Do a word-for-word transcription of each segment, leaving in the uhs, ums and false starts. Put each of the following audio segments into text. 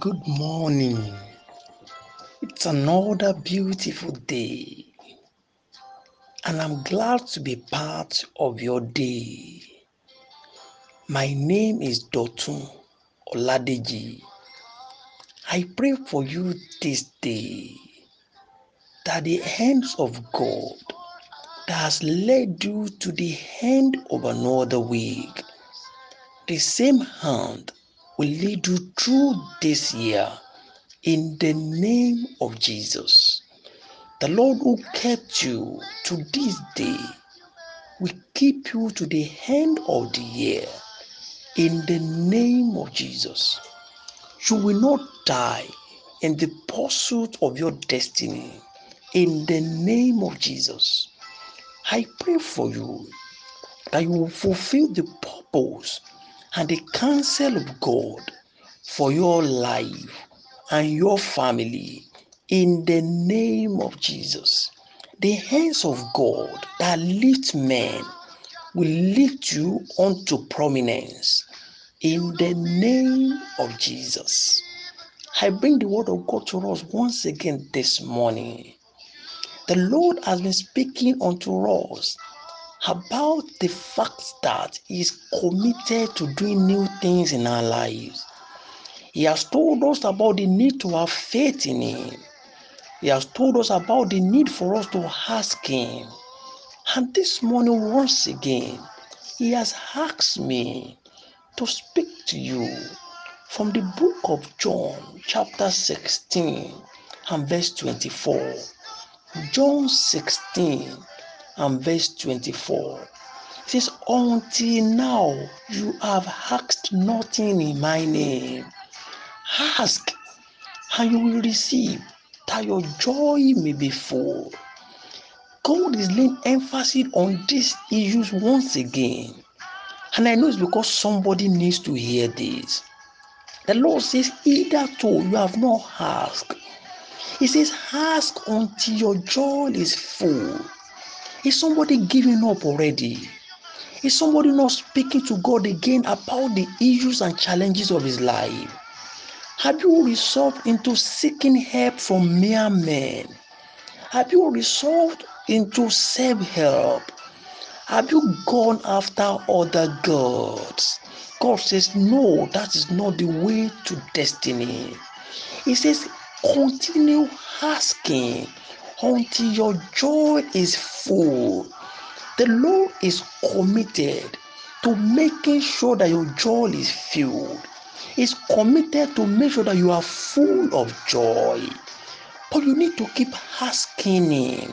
Good morning. It's another beautiful day, and I'm glad to be part of your day. My name is Dotun Oladeji. I pray for you this day that the hands of God that has led you to the end of another week, the same hand will lead you through this year in the name of Jesus. The Lord who kept you to this day will keep you to the end of the year in the name of Jesus. You will not die in the pursuit of your destiny in the name of Jesus. I pray for you that you will fulfill the purpose and the counsel of God for your life and your family in the name of Jesus. The hands of God that lift men will lift you unto prominence in the name of Jesus. I bring the word of God to us once again this morning. The Lord has been speaking unto us about the fact that He is committed to doing new things in our lives. He has told us about the need to have faith in Him. He has told us about the need for us to ask Him. And this morning, once again, He has asked me to speak to you from the book of John, chapter sixteen and verse twenty-four. John sixteen and verse twenty-four. It says, "Until now you have asked nothing in my name. Ask, and you will receive, that your joy may be full." God is laying emphasis on these issues once again. And I know it's because somebody needs to hear this. The Lord says, "Hitherto you have not asked." He says, "Ask until your joy is full." Is somebody giving up already? Is somebody not speaking to God again about the issues and challenges of his life? Have you resolved into seeking help from mere men? Have you resolved into self-help? Have you gone after other gods? God says, no, that is not the way to destiny. He says, continue asking until your joy is full. The Lord is committed to making sure that your joy is filled. Is committed to make sure that you are full of joy. But you need to keep asking Him.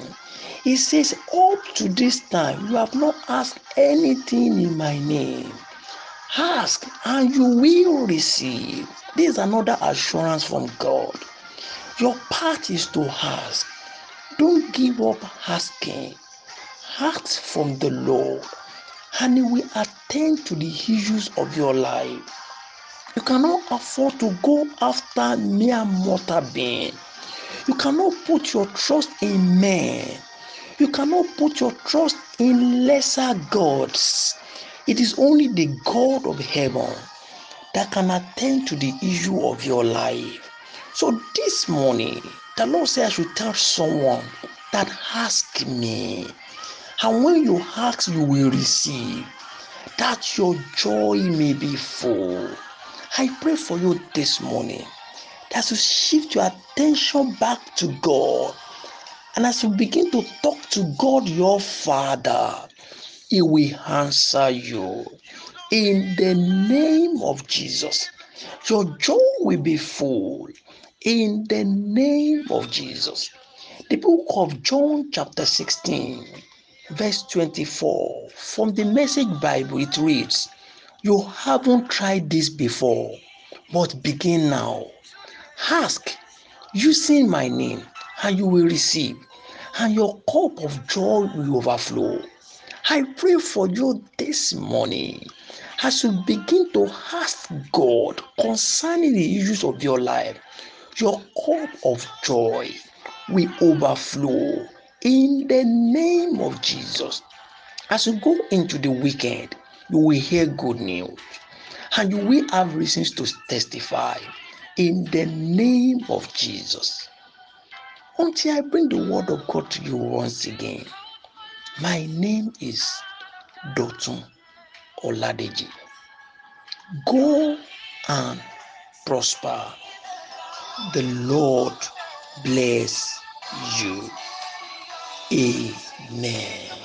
He says, up to this time, you have not asked anything in my name. Ask and you will receive. This is another assurance from God. Your part is to ask. Don't give up asking. Ask from the Lord, and He will attend to the issues of your life. You cannot afford to go after mere mortal being. You cannot put your trust in man. You cannot put your trust in lesser gods. It is only the God of heaven that can attend to the issue of your life. So this morning, the Lord says I should tell someone that ask me. And when you ask, you will receive, that your joy may be full. I pray for you this morning that you shift your attention back to God, and as you begin to talk to God your Father, He will answer you in the name of Jesus. Your joy will be full in the name of Jesus. The book of John chapter sixteen verse twenty-four, from the Message Bible, it reads, "You haven't tried this before, but begin now. Ask using my name, and you will receive, and your cup of joy will overflow." I pray for you this morning as you begin to ask God concerning the issues of your life, your cup of joy will overflow in the name of Jesus. As you go into the weekend, you will hear good news, and you will have reasons to testify in the name of Jesus. Until I bring the word of God to you once again, my name is Dotun Oladeji. Go and prosper. The Lord bless you. Amen.